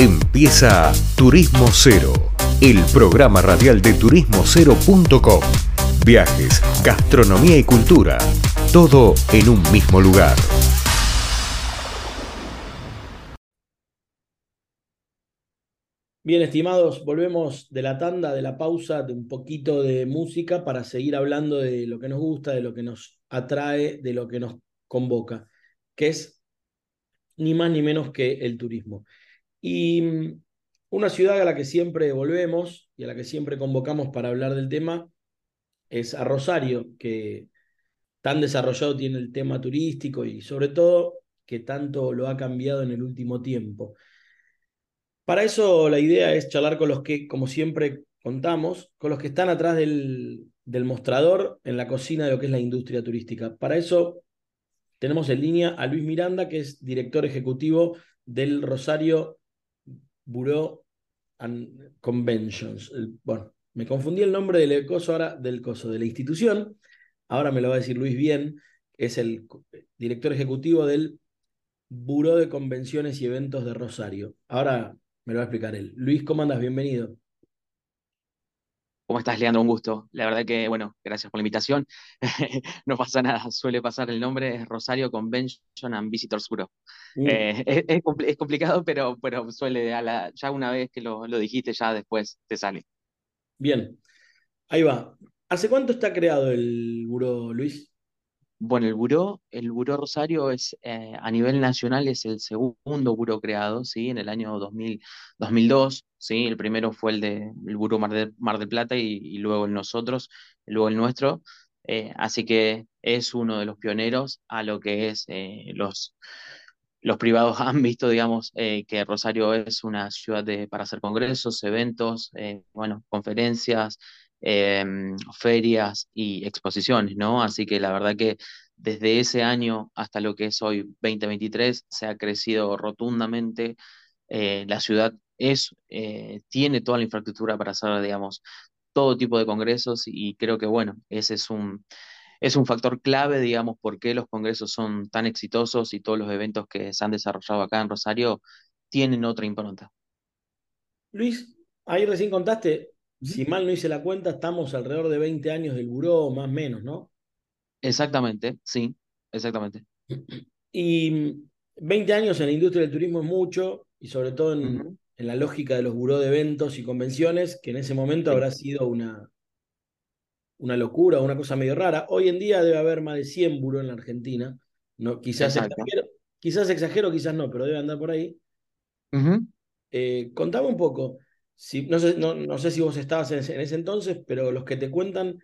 Empieza Turismo Cero, el programa radial de TurismoCero.com. Viajes, gastronomía y cultura, todo en un mismo lugar. Bien, estimados, volvemos de la tanda, de la pausa, de un poquito de música para seguir hablando de lo que nos gusta, de lo que nos atrae, de lo que nos convoca, que es ni más ni menos que el turismo. Y una ciudad a la que siempre volvemos y a la que siempre convocamos para hablar del tema es a Rosario, que tan desarrollado tiene el tema turístico y sobre todo que tanto lo ha cambiado en el último tiempo. Para eso la idea es charlar con los que, como siempre contamos, con los que están atrás del mostrador en la cocina de lo que es la industria turística. Para eso tenemos en línea a Luis Miranda, que es director ejecutivo del Rosario Bureau and Conventions. Bueno, me confundí el nombre del coso ahora, de la institución. Ahora me lo va a decir Luis bien. Es el director ejecutivo del Bureau de Convenciones y Eventos de Rosario. Ahora me lo va a explicar él. Luis, ¿cómo andas? Bienvenido. ¿Cómo estás, Leandro? Un gusto. La verdad que, bueno, gracias por la invitación. No pasa nada, suele pasar el nombre. Es Rosario Convention and Visitors Bureau. Es complicado, pero suele, ya una vez que lo dijiste, ya después te sale. Bien, ahí va. ¿Hace cuánto está creado el Bureau, Luis? Bueno, el Bureau Rosario es, a nivel nacional es el segundo Bureau creado, ¿sí? En el año 2002, ¿sí? El primero fue el Bureau Mar del Plata y luego luego el nuestro. Así que es uno de los pioneros a lo que es los privados han visto, digamos, que Rosario es una ciudad para hacer congresos, eventos, bueno, conferencias, ferias y exposiciones, ¿no? Así que la verdad que desde ese año hasta lo que es hoy 2023 se ha crecido rotundamente. La ciudad tiene toda la infraestructura para hacer, digamos, todo tipo de congresos y creo que, bueno, ese es un factor clave, digamos, por qué los congresos son tan exitosos y todos los eventos que se han desarrollado acá en Rosario tienen otra impronta. Luis, ahí recién contaste, si mal no hice la cuenta, estamos alrededor de 20 años del Bureau, más o menos, ¿no? Exactamente, sí, exactamente. Y 20 años en la industria del turismo es mucho, y sobre todo en la lógica de los Bureau de eventos y convenciones, que en ese momento habrá sido una locura, una cosa medio rara. Hoy en día debe haber más de 100 Bureau en la Argentina. No, quizás exagero, quizás no, pero debe andar por ahí. Contame un poco. No sé si vos estabas en ese entonces, pero los que te cuentan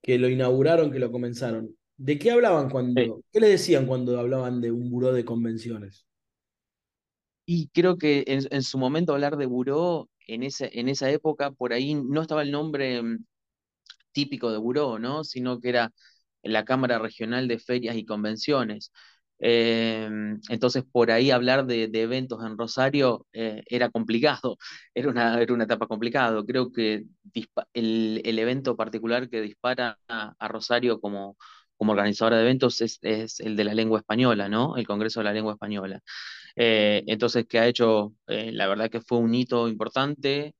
que lo inauguraron, que lo comenzaron, ¿de qué hablaban qué les decían cuando hablaban de un buró de convenciones? Y creo que en su momento hablar de buró, en esa época, por ahí no estaba el nombre típico de buró, ¿no? Sino que era la Cámara Regional de Ferias y Convenciones. Entonces por ahí hablar de eventos en Rosario era complicado, era una etapa complicada. Creo que el evento particular que dispara a Rosario como organizadora de eventos es el de la lengua española, ¿no? El Congreso de la Lengua Española. Entonces, que ha hecho, la verdad que fue un hito importante.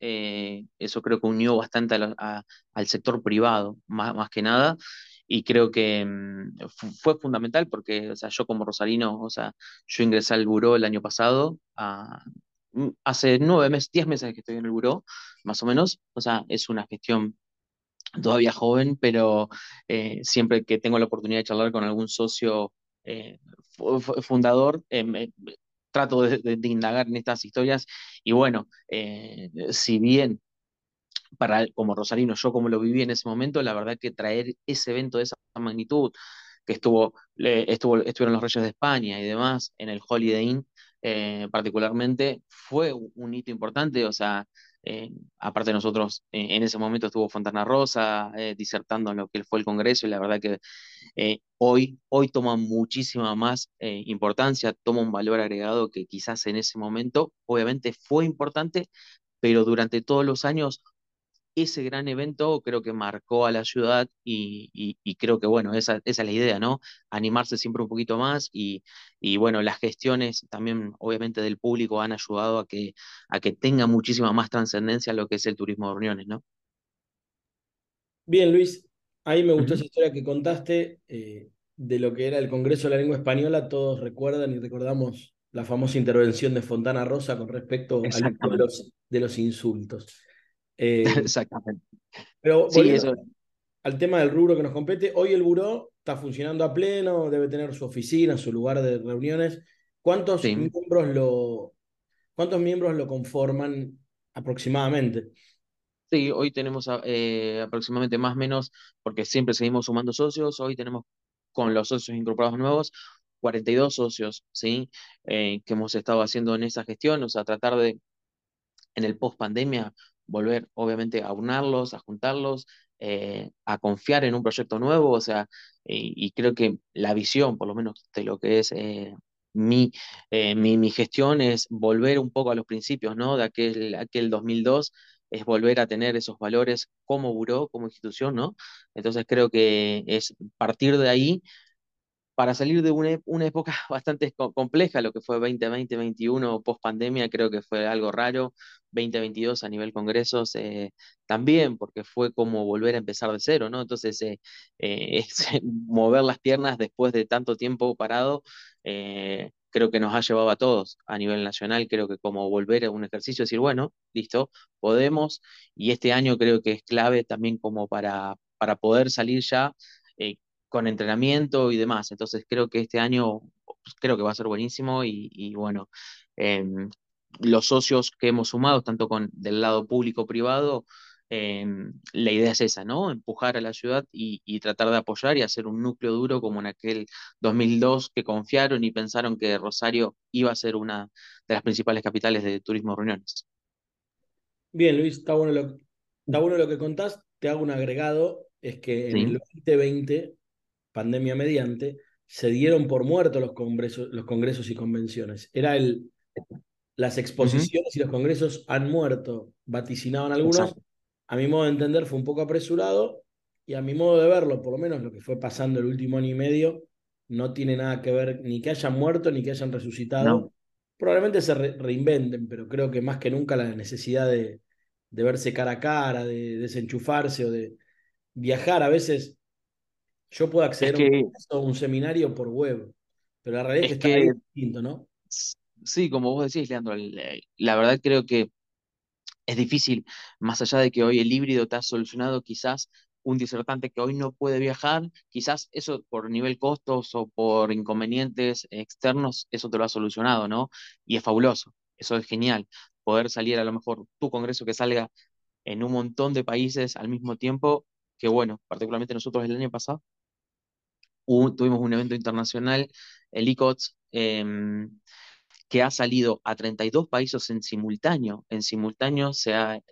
Eso creo que unió bastante al sector privado, más que nada. Y creo que fue fundamental porque, o sea, yo como rosarino, o sea, yo ingresé al Bureau el año pasado, hace 10 meses que estoy en el Bureau, más o menos. O sea, es una gestión todavía joven, pero siempre que tengo la oportunidad de charlar con algún socio fundador, trato de indagar en estas historias. Y bueno, si bien como rosarino, yo como lo viví en ese momento, la verdad que traer ese evento de esa magnitud, que estuvieron los Reyes de España y demás, en el Holiday Inn particularmente, fue un hito importante. O sea, aparte de nosotros, en ese momento estuvo Fontanarrosa disertando en lo que fue el Congreso, y la verdad que hoy toma muchísima más importancia, toma un valor agregado que quizás en ese momento, obviamente fue importante, pero durante todos los años ese gran evento creo que marcó a la ciudad y creo que, bueno, esa es la idea, ¿no? Animarse siempre un poquito más y bueno, las gestiones también, obviamente, del público han ayudado a que tenga muchísima más trascendencia lo que es el turismo de reuniones, ¿no? Bien, Luis, ahí me gustó esa historia que contaste de lo que era el Congreso de la Lengua Española. Todos recuerdan y recordamos la famosa intervención de Fontanarrosa con respecto al uso de los insultos. Exactamente. Pero sí, eso. Al tema del rubro que nos compete, hoy el buró está funcionando a pleno, debe tener su oficina, su lugar de reuniones. ¿Cuántos miembros lo conforman aproximadamente? Sí, hoy tenemos aproximadamente más o menos, porque siempre seguimos sumando socios, hoy tenemos con los socios incorporados nuevos, 42 socios, ¿sí? Que hemos estado haciendo en esa gestión, o sea, tratar de, en el post pandemia, volver obviamente a unirlos, a juntarlos, a confiar en un proyecto nuevo, o sea, y creo que la visión, por lo menos de lo que es mi gestión, es volver un poco a los principios, ¿no? De aquel 2002, es volver a tener esos valores como buró, como institución, ¿no? Entonces creo que es partir de ahí para salir de una época bastante compleja, lo que fue 2020, 2021, post-pandemia, creo que fue algo raro, 2022 a nivel congresos también, porque fue como volver a empezar de cero, ¿no? Entonces, es mover las piernas después de tanto tiempo parado, creo que nos ha llevado a todos a nivel nacional, creo que como volver a un ejercicio, decir, bueno, listo, podemos, y este año creo que es clave también como para poder salir ya con entrenamiento y demás. Entonces creo que este año creo que va a ser buenísimo y bueno, los socios que hemos sumado, tanto del lado público-privado, la idea es esa, ¿no? Empujar a la ciudad y tratar de apoyar y hacer un núcleo duro como en aquel 2002 que confiaron y pensaron que Rosario iba a ser una de las principales capitales de turismo de reuniones. Bien, Luis, está bueno lo que contás. Te hago un agregado, es que en el 2020, pandemia mediante, se dieron por muertos los congresos y convenciones. Las exposiciones y los congresos han muerto, vaticinaban algunos. Exacto. A mi modo de entender fue un poco apresurado y a mi modo de verlo, por lo menos lo que fue pasando el último año y medio, no tiene nada que ver ni que hayan muerto ni que hayan resucitado. No. Probablemente se reinventen, pero creo que más que nunca la necesidad de verse cara a cara, de desenchufarse o de viajar. A veces yo puedo acceder a un seminario por web, pero la realidad es que está ahí distinto, ¿no? Sí, como vos decís, Leandro, la verdad creo que es difícil, más allá de que hoy el híbrido te ha solucionado quizás un disertante que hoy no puede viajar, quizás eso por nivel costos o por inconvenientes externos, eso te lo ha solucionado, ¿no? Y es fabuloso, eso es genial, poder salir a lo mejor tu congreso que salga en un montón de países al mismo tiempo, que bueno, particularmente nosotros el año pasado tuvimos un evento internacional, el ICOTS, que ha salido a 32 países en simultáneo. En simultáneo salía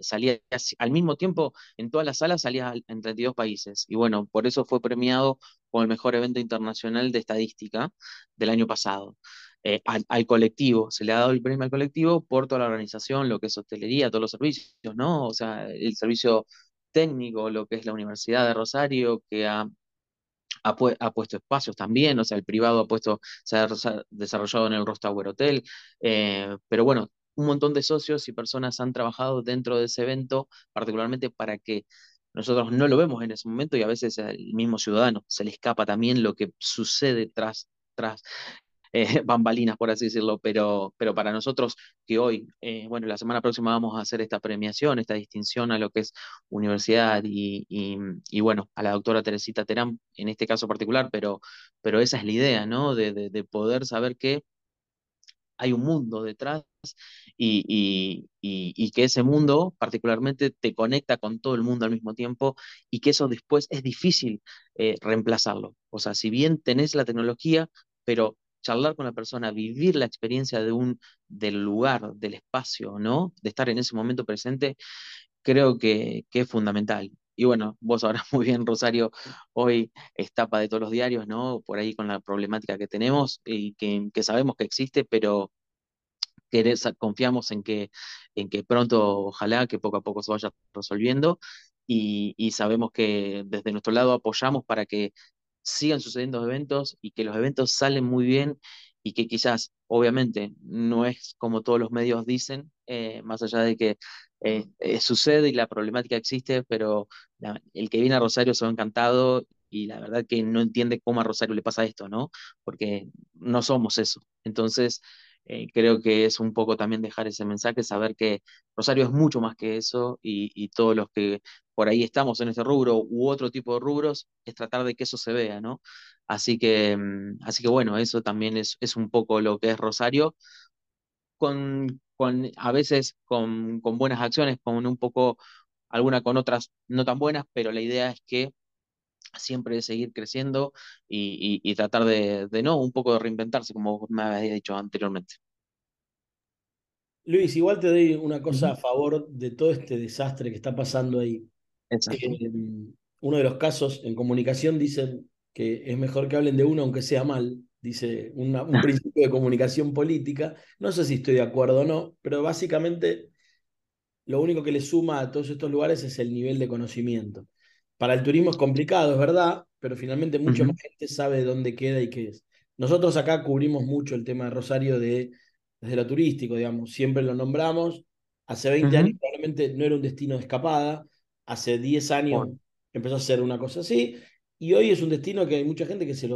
al mismo tiempo, en todas las salas salía en 32 países. Y bueno, por eso fue premiado como el mejor evento internacional de estadística del año pasado. Al colectivo, se le ha dado el premio al colectivo por toda la organización, lo que es hostelería, todos los servicios, ¿no? O sea, el servicio técnico, lo que es la Universidad de Rosario, que ha puesto espacios también, o sea, el privado se ha desarrollado en el Rostower Hotel, pero bueno, un montón de socios y personas han trabajado dentro de ese evento, particularmente para que nosotros no lo vemos en ese momento y a veces al mismo ciudadano se le escapa también lo que sucede tras bambalinas, por así decirlo, pero para nosotros que hoy, bueno, la semana próxima vamos a hacer esta premiación, esta distinción a lo que es universidad y bueno, a la doctora Teresita Terán en este caso particular, pero esa es la idea, ¿no? De poder saber que hay un mundo detrás y que ese mundo particularmente te conecta con todo el mundo al mismo tiempo y que eso después es difícil reemplazarlo. O sea, si bien tenés la tecnología, pero charlar con la persona, vivir la experiencia del lugar, del espacio, ¿no? De estar en ese momento presente, creo que es fundamental. Y bueno, vos sabrás muy bien, Rosario, hoy es tapa de todos los diarios, ¿no? Por ahí con la problemática que tenemos y que sabemos que existe, pero confiamos en que pronto, ojalá, que poco a poco se vaya resolviendo y sabemos que desde nuestro lado apoyamos para que sigan sucediendo eventos y que los eventos salen muy bien y que quizás, obviamente, no es como todos los medios dicen, más allá de que sucede y la problemática existe, pero el que viene a Rosario se va encantado y la verdad que no entiende cómo a Rosario le pasa esto, ¿no? Porque no somos eso. Entonces, creo que es un poco también dejar ese mensaje, saber que Rosario es mucho más que eso y todos los que por ahí estamos en este rubro u otro tipo de rubros, es tratar de que eso se vea, ¿no? Así que bueno, eso también es un poco lo que es Rosario, a veces con buenas acciones, con un poco, alguna con otras no tan buenas, pero la idea es que siempre seguir creciendo y tratar de no, un poco de reinventarse, como me habías dicho anteriormente. Luis, igual te doy una cosa a favor de todo este desastre que está pasando ahí. Exacto. Uno de los casos en comunicación dicen que es mejor que hablen de uno aunque sea mal, dice un principio de comunicación política. No sé si estoy de acuerdo o no, pero básicamente lo único que le suma a todos estos lugares es el nivel de conocimiento. Para el turismo es complicado, es verdad, pero finalmente mucha más gente sabe dónde queda y qué es. Nosotros acá cubrimos mucho el tema de Rosario desde lo turístico, digamos, siempre lo nombramos. Hace 20 años probablemente no era un destino de escapada, hace 10 años empezó a ser una cosa así, y hoy es un destino que hay mucha gente que se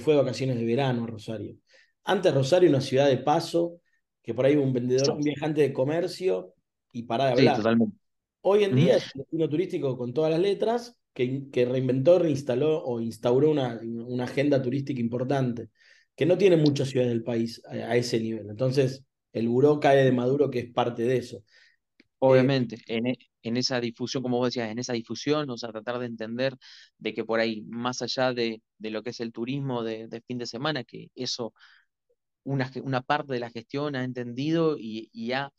fue de vacaciones de verano a Rosario. Antes Rosario era una ciudad de paso, que por ahí hubo un vendedor, un viajante de comercio, y pará de hablar. Sí, totalmente. Hoy en día es un destino turístico con todas las letras, que reinventó, reinstaló o instauró una agenda turística importante, que no tiene muchas ciudades del país a ese nivel. Entonces, el buró cae de Maduro, que es parte de eso. Obviamente, en esa difusión, como vos decías, en esa difusión, o sea, tratar de entender de que por ahí, más allá de lo que es el turismo de fin de semana, que eso, una parte de la gestión ha entendido y ha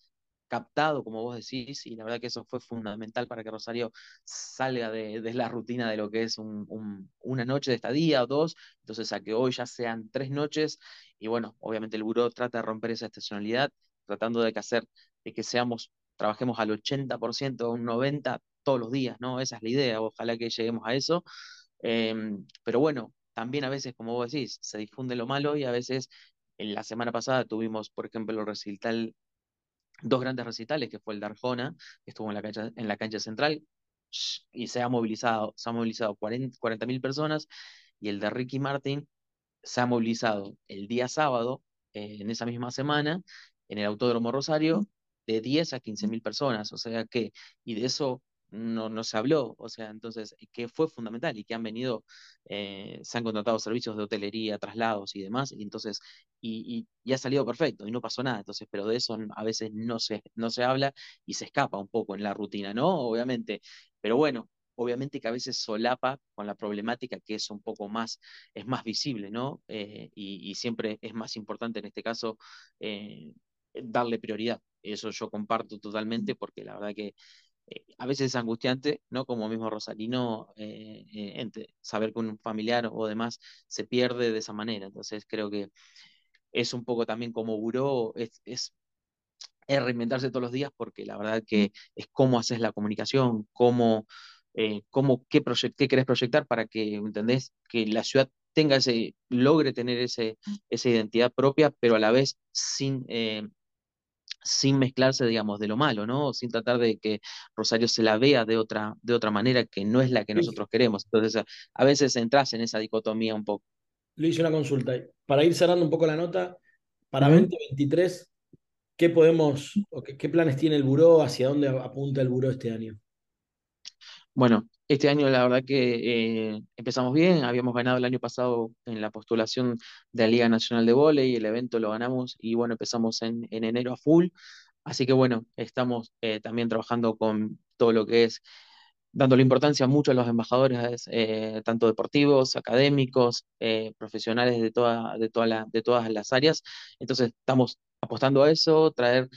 captado, como vos decís, y la verdad que eso fue fundamental para que Rosario salga de la rutina de lo que es una noche de estadía o dos, entonces a que hoy ya sean 3 noches, y bueno, obviamente el buró trata de romper esa estacionalidad, tratando de que trabajemos al 80%, a un 90% todos los días, ¿no? Esa es la idea, ojalá que lleguemos a eso, pero bueno, también a veces, como vos decís, se difunde lo malo, y a veces, en la semana pasada tuvimos, por ejemplo, el recital, 2 grandes recitales, que fue el de Arjona, que estuvo en la cancha central, y se ha movilizado 40.000 personas, y el de Ricky Martin se ha movilizado el día sábado, en esa misma semana, en el Autódromo Rosario, de 10 a 15.000 personas, o sea que, y de eso no se habló, o sea, entonces, que fue fundamental, y que han venido, se han contratado servicios de hotelería, traslados y demás, y entonces, y ha salido perfecto, y no pasó nada, entonces, pero de eso a veces no se habla, y se escapa un poco en la rutina, ¿no? Obviamente, pero bueno, obviamente que a veces solapa con la problemática que es un poco más, es más visible, ¿no? Y siempre es más importante en este caso, darle prioridad, eso yo comparto totalmente, porque la verdad que a veces es angustiante, ¿no? Como mismo rosarino, saber que un familiar o demás se pierde de esa manera. Entonces creo que es un poco también como buró, es reinventarse todos los días, porque la verdad que es cómo haces la comunicación, qué querés proyectar para que, ¿entendés? Que la ciudad logre tener esa identidad propia, pero a la vez sin mezclarse, digamos, de lo malo, ¿no? Sin tratar de que Rosario se la vea de otra manera que no es la que nosotros queremos. Entonces, a veces entras en esa dicotomía un poco. Luis, una consulta. Para ir cerrando un poco la nota, para 2023, ¿qué planes tiene el buró? ¿Hacia dónde apunta el buró este año? Bueno, este año la verdad que empezamos bien, habíamos ganado el año pasado en la postulación de la Liga Nacional de Vóley, el evento lo ganamos y bueno, empezamos en enero a full, así que bueno, estamos también trabajando con todo lo que es, dándole importancia mucho a los embajadores, tanto deportivos, académicos, profesionales de todas las áreas, entonces estamos apostando a eso, traer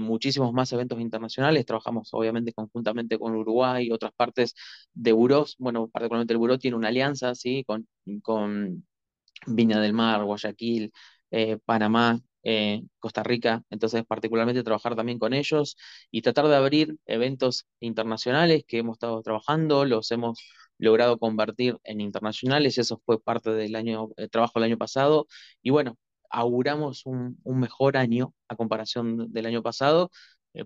muchísimos más eventos internacionales, trabajamos obviamente conjuntamente con Uruguay y otras partes de burós, bueno, particularmente el buró tiene una alianza, ¿sí? con Viña del Mar, Guayaquil, Panamá, Costa Rica, entonces particularmente trabajar también con ellos y tratar de abrir eventos internacionales que hemos estado trabajando, los hemos logrado convertir en internacionales, eso fue parte del trabajo del año pasado, y bueno, auguramos un mejor año a comparación del año pasado,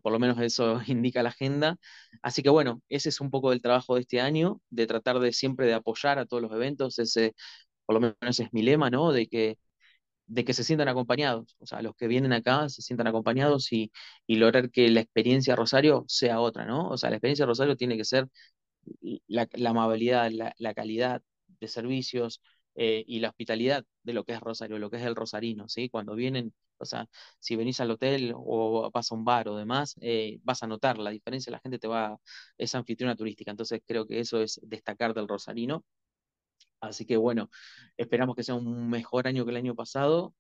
por lo menos eso indica la agenda, así que bueno, ese es un poco el trabajo de este año, de tratar de siempre de apoyar a todos los eventos, ese por lo menos es mi lema, ¿no? De que se sientan acompañados, o sea, los que vienen acá se sientan acompañados y lograr que la experiencia Rosario sea otra, ¿no? O sea, la experiencia Rosario tiene que ser la amabilidad, la calidad de servicios y la hospitalidad de lo que es Rosario, lo que es el rosarino, ¿sí? Cuando vienen, o sea, si venís al hotel o vas a un bar o demás, vas a notar la diferencia, la gente es anfitriona turística, entonces creo que eso es destacar del rosarino. Así que bueno, esperamos que sea un mejor año que el año pasado,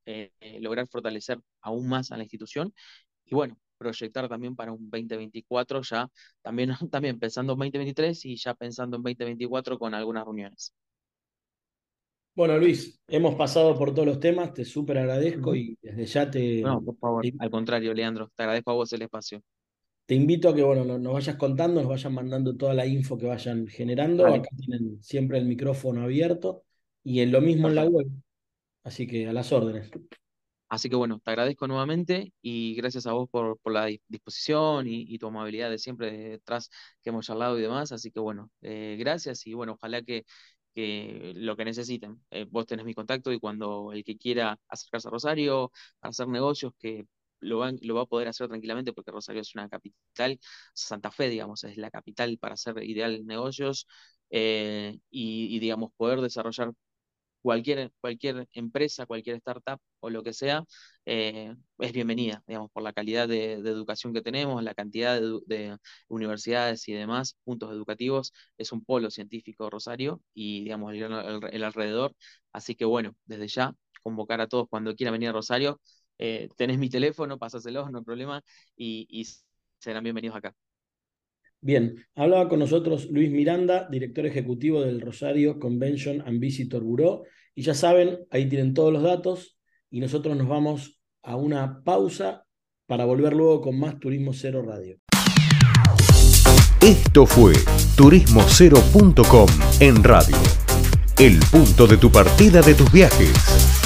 lograr fortalecer aún más a la institución y bueno, proyectar también para un 2024 ya, también pensando en 2023 y ya pensando en 2024 con algunas reuniones. Bueno Luis, hemos pasado por todos los temas, te súper agradezco y desde ya te... No, por favor, al contrario Leandro, te agradezco a vos el espacio. Te invito a que bueno, nos vayas contando, nos vayan mandando toda la info que vayan generando. Vale. Acá tienen siempre el micrófono abierto y en lo mismo en la web. Así que a las órdenes. Así que bueno, te agradezco nuevamente y gracias a vos por la disposición y tu amabilidad de siempre detrás que hemos charlado y demás. Así que bueno, gracias y bueno, ojalá que lo que necesiten. Vos tenés mi contacto y cuando el que quiera acercarse a Rosario, hacer negocios que... Lo va a poder hacer tranquilamente porque Rosario es una capital, Santa Fe, digamos, es la capital para hacer ideal negocios y digamos, poder desarrollar cualquier empresa, cualquier startup o lo que sea, es bienvenida, digamos, por la calidad de educación que tenemos, la cantidad de universidades y demás, puntos educativos, es un polo científico Rosario y, digamos, el alrededor. Así que, bueno, desde ya, convocar a todos cuando quieran venir a Rosario. Tenés mi teléfono, pásaselo, no hay problema, y serán bienvenidos acá. Bien, hablaba con nosotros Luis Miranda, director ejecutivo del Rosario Convention and Visitors Bureau, y ya saben, ahí tienen todos los datos, y nosotros nos vamos a una pausa para volver luego con más Turismo Cero Radio. Esto fue TurismoCero.com en radio, el punto de tu partida de tus viajes.